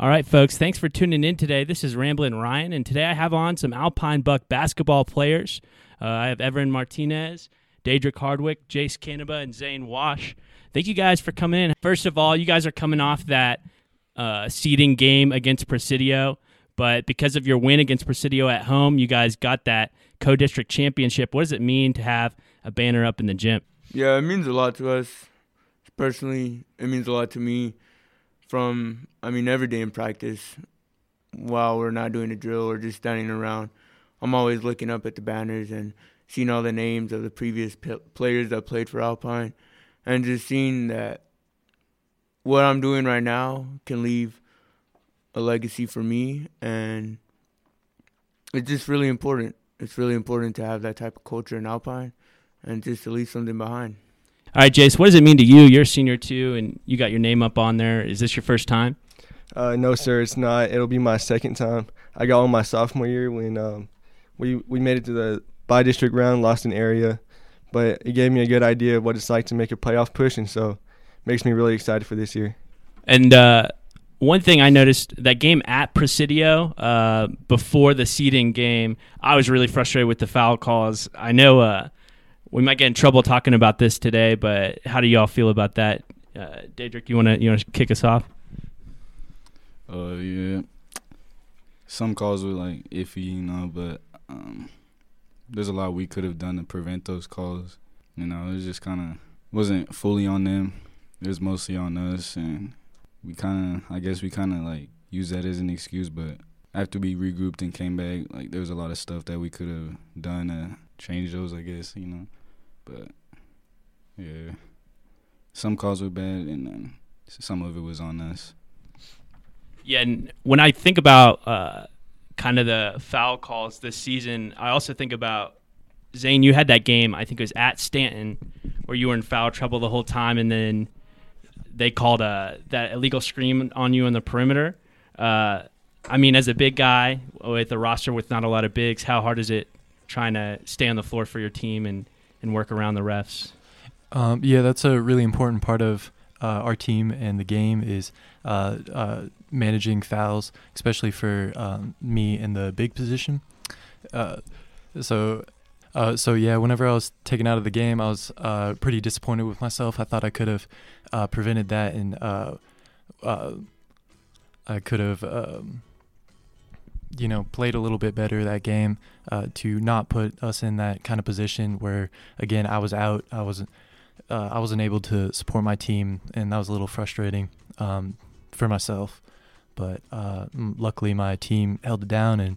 All right, folks, thanks for tuning in today. This is Ramblin' Ryan, and today I have on some Alpine Buck basketball players. I have Evren Martinez, Daedrick Hardwick, Jace Canaba, and Zane Wash. Thank you guys for coming in. First of all, you guys are coming off that seeding game against Presidio, but because of your win against Presidio at home, you guys got that co-district championship. What does it mean to have a banner up in the gym? Yeah, it means a lot to us. Personally, it means a lot to me. Every day in practice, while we're not doing a drill or just standing around, I'm always looking up at the banners and seeing all the names of the previous players that played for Alpine, and just seeing that what I'm doing right now can leave a legacy for me, and it's just really important. It's really important to have that type of culture in Alpine and just to leave something behind. All right, Jace, what does it mean to you? You're a senior, too, and you got your name up on there. Is this your first time? No, sir, it's not. It'll be my second time. I got on my sophomore year when we made it to the by-district round, lost an area, but it gave me a good idea of what it's like to make a playoff push, and so it makes me really excited for this year. And one thing I noticed, that game at Presidio before the seeding game, I was really frustrated with the foul calls. I know we might get in trouble talking about this today, but how do y'all feel about that? Daedrick, you wanna kick us off? Yeah. Some calls were like iffy, but there's a lot we could have done to prevent those calls. It was just kind of wasn't fully on them. It was mostly on us, and we used that as an excuse. But after we regrouped and came back, there was a lot of stuff that we could have done to change those, I guess. But, yeah, some calls were bad, and then some of it was on us. Yeah, and when I think about kind of the foul calls this season, I also think about, Zane, you had that game, I think it was at Stanton, where you were in foul trouble the whole time, and then they called that illegal screen on you in the perimeter. As a big guy with a roster with not a lot of bigs, how hard is it trying to stay on the floor for your team and work around the refs? Yeah, that's a really important part of our team and the game is managing fouls, especially for me in the big position. So yeah, whenever I was taken out of the game, I was pretty disappointed with myself. I thought I could have prevented that, and I could have played a little bit better that game to not put us in that kind of position where, again, I was out. I wasn't able to support my team, and that was a little frustrating for myself. But luckily, my team held it down, and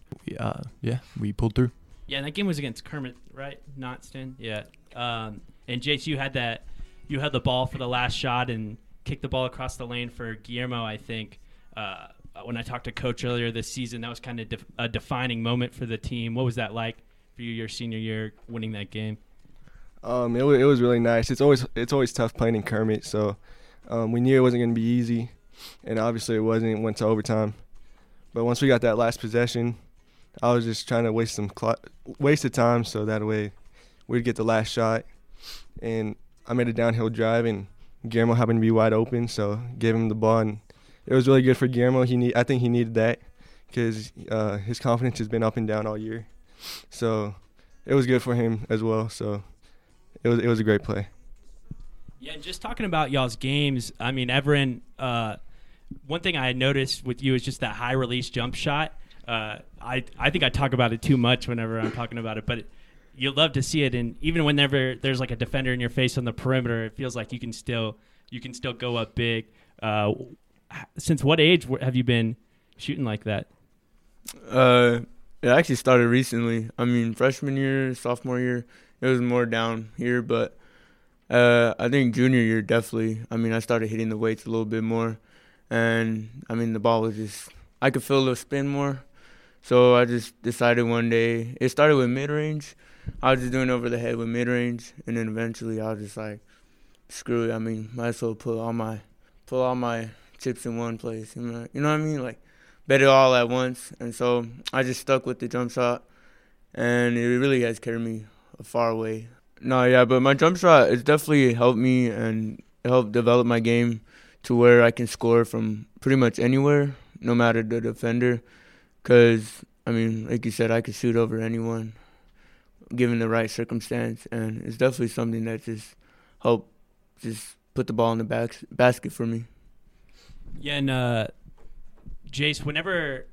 we pulled through. Yeah, and that game was against Kermit, right? Not Stanton. Yeah. And Jace, you had the ball for the last shot and kicked the ball across the lane for Guillermo, I think. When I talked to Coach earlier this season, that was kind of a defining moment for the team. What was that like for you your senior year, winning that game? It was really nice. It's always tough playing in Kermit, so we knew it wasn't going to be easy, and obviously it wasn't. It went to overtime, but once we got that last possession, I was just trying to waste some wasted time, so that way we'd get the last shot. And I made a downhill drive, and Guillermo happened to be wide open, so gave him the ball, and it was really good for Guillermo. I think he needed that because his confidence has been up and down all year. So it was good for him as well. So it was a great play. Yeah, and just talking about y'all's games, Evren, one thing I noticed with you is just that high release jump shot. I think I talk about it too much whenever I'm talking about it, but you love to see it. And even whenever there's like a defender in your face on the perimeter, it feels like you can still go up big. Since what age have you been shooting like that? It actually started recently. Freshman year, sophomore year, it was more down here. But I think junior year, definitely. I started hitting the weights a little bit more. And, the ball was just – I could feel the spin more. So I just decided one day – it started with mid-range. I was just doing over the head with mid-range. And then eventually I was just like, screw it. Might as well pull all my – chips in one place, bet it all at once. And so I just stuck with the jump shot, and it really has carried me a far way. But my jump shot, it's definitely helped me and helped develop my game to where I can score from pretty much anywhere, no matter the defender, because, I mean, like you said, I could shoot over anyone given the right circumstance, and it's definitely something that just helped just put the ball in the basket for me. Yeah, and Jace, whenever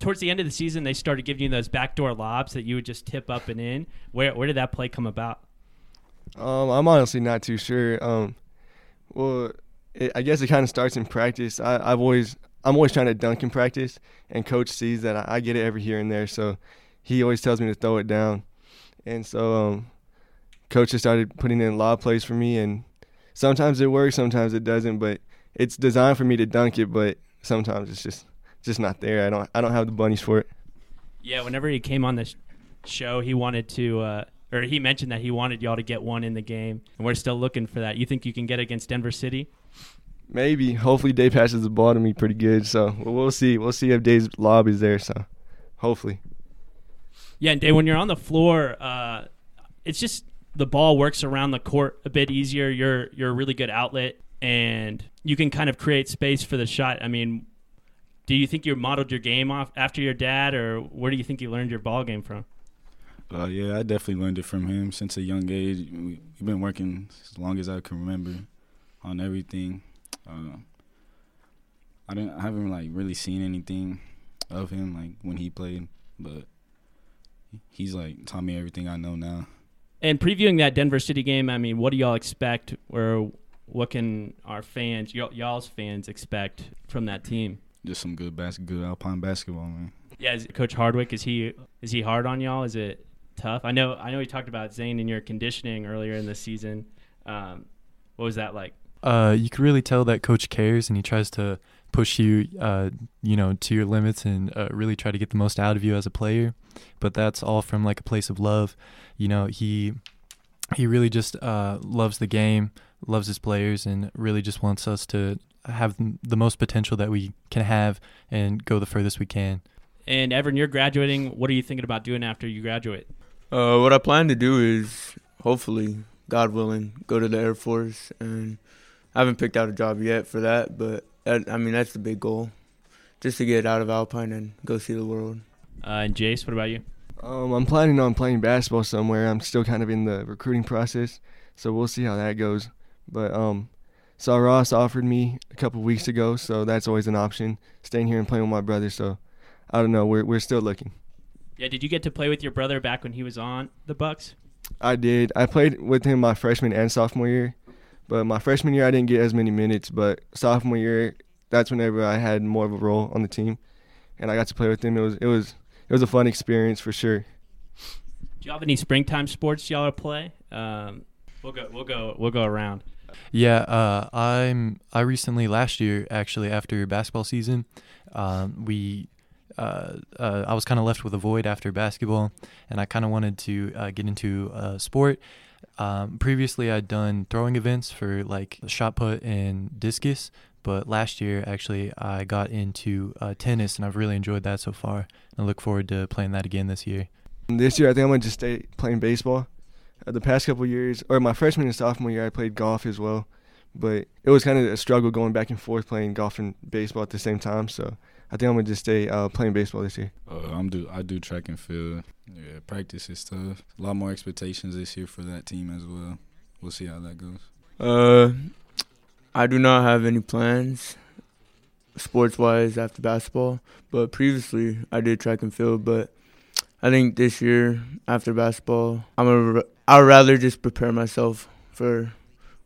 towards the end of the season they started giving you those backdoor lobs that you would just tip up and in, where did that play come about? I'm honestly not too sure. I guess it kind of starts in practice. I'm always trying to dunk in practice, and Coach sees that I get it every here and there, so he always tells me to throw it down. And so Coach just started putting in lob plays for me, and sometimes it works, sometimes it doesn't, but it's designed for me to dunk it, but sometimes it's just not there. I don't have the bunnies for it. Yeah, whenever he came on this show, he wanted to or he mentioned that he wanted y'all to get one in the game, and we're still looking for that. You think you can get against Denver City? Maybe. Hopefully, Day passes the ball to me pretty good, so we'll see. We'll see if Day's lob is there, so hopefully. Yeah, and Day, when you're on the floor, it's just the ball works around the court a bit easier. You're a really good outlet, and you can kind of create space for the shot. I mean, do you think you modeled your game off after your dad, or where do you think you learned your ball game from? Yeah, I definitely learned it from him since a young age. We've been working as long as I can remember on everything. I haven't like really seen anything of him like when he played, but he's like taught me everything I know now. And previewing that Denver City game, I mean, what do y'all expect, or what can our fans, y'all's fans, expect from that team? Just some good Alpine basketball, man. Yeah, Coach Hardwick, is he hard on y'all? Is it tough? I know you talked about Zane and your conditioning earlier in the season. What was that like? You can really tell that Coach cares, and he tries to push you, to your limits, and really try to get the most out of you as a player. But that's all from like a place of love. You know, he really just loves the game, loves his players, and really just wants us to have the most potential that we can have and go the furthest we can. And Evren, you're graduating. What are you thinking about doing after you graduate? What I plan to do is, hopefully, God willing, go to the Air Force. And I haven't picked out a job yet for that, but that's the big goal, just to get out of Alpine and go see the world. And Jace, what about you? I'm planning on playing basketball somewhere. I'm still kind of in the recruiting process, so we'll see how that goes. But Sul Ross offered me a couple of weeks ago, so that's always an option. Staying here and playing with my brother, so I don't know. We're still looking. Yeah, did you get to play with your brother back when he was on the Bucks? I did. I played with him my freshman and sophomore year. But my freshman year, I didn't get as many minutes. But sophomore year, that's whenever I had more of a role on the team, and I got to play with him. It was a fun experience for sure. Do you have any springtime sports y'all play? We'll go around. Yeah, I recently last year actually after basketball season, I was kind of left with a void after basketball, and I kind of wanted to get into sport. Previously, I'd done throwing events for like shot put and discus, but last year actually I got into tennis, and I've really enjoyed that so far. I look forward to playing that again this year. This year, I think I'm gonna just stay playing baseball. The past couple years, or my freshman and sophomore year, I played golf as well, but it was kind of a struggle going back and forth playing golf and baseball at the same time. So I think I'm gonna just stay playing baseball this year. I do track and field. Yeah, practice is tough. A lot more expectations this year for that team as well. We'll see how that goes. I do not have any plans sports-wise after basketball, but previously I did track and field. But I think this year after basketball, I'd rather just prepare myself for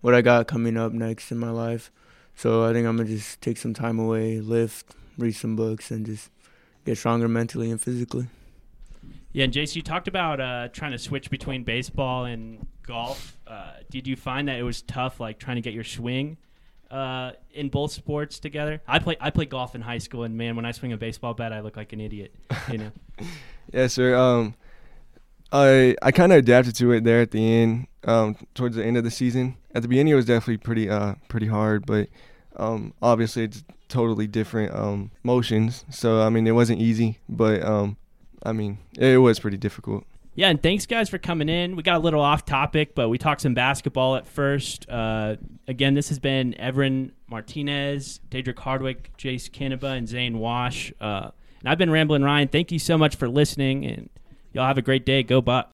what I got coming up next in my life. So I think I'm gonna just take some time away, lift, read some books, and just get stronger mentally and physically. Yeah, and Jace, you talked about trying to switch between baseball and golf. Did you find that it was tough, like trying to get your swing in both sports together? I played golf in high school, and man, when I swing a baseball bat, I look like an idiot. You know. Yeah, sir. I kind of adapted to it there at the end, towards the end of the season. At the beginning, it was definitely pretty hard, but obviously it's totally different motions, so I mean it wasn't easy, but it was pretty difficult. Yeah, and thanks guys for coming in. We got a little off topic, but we talked some basketball at first. Again, this has been Evren Martinez, Daedrick Hardwick, Jace Canaba, and Zane Wash. And I've been Ramblin' Ryan. Thank you so much for listening, and y'all have a great day. Go Buck.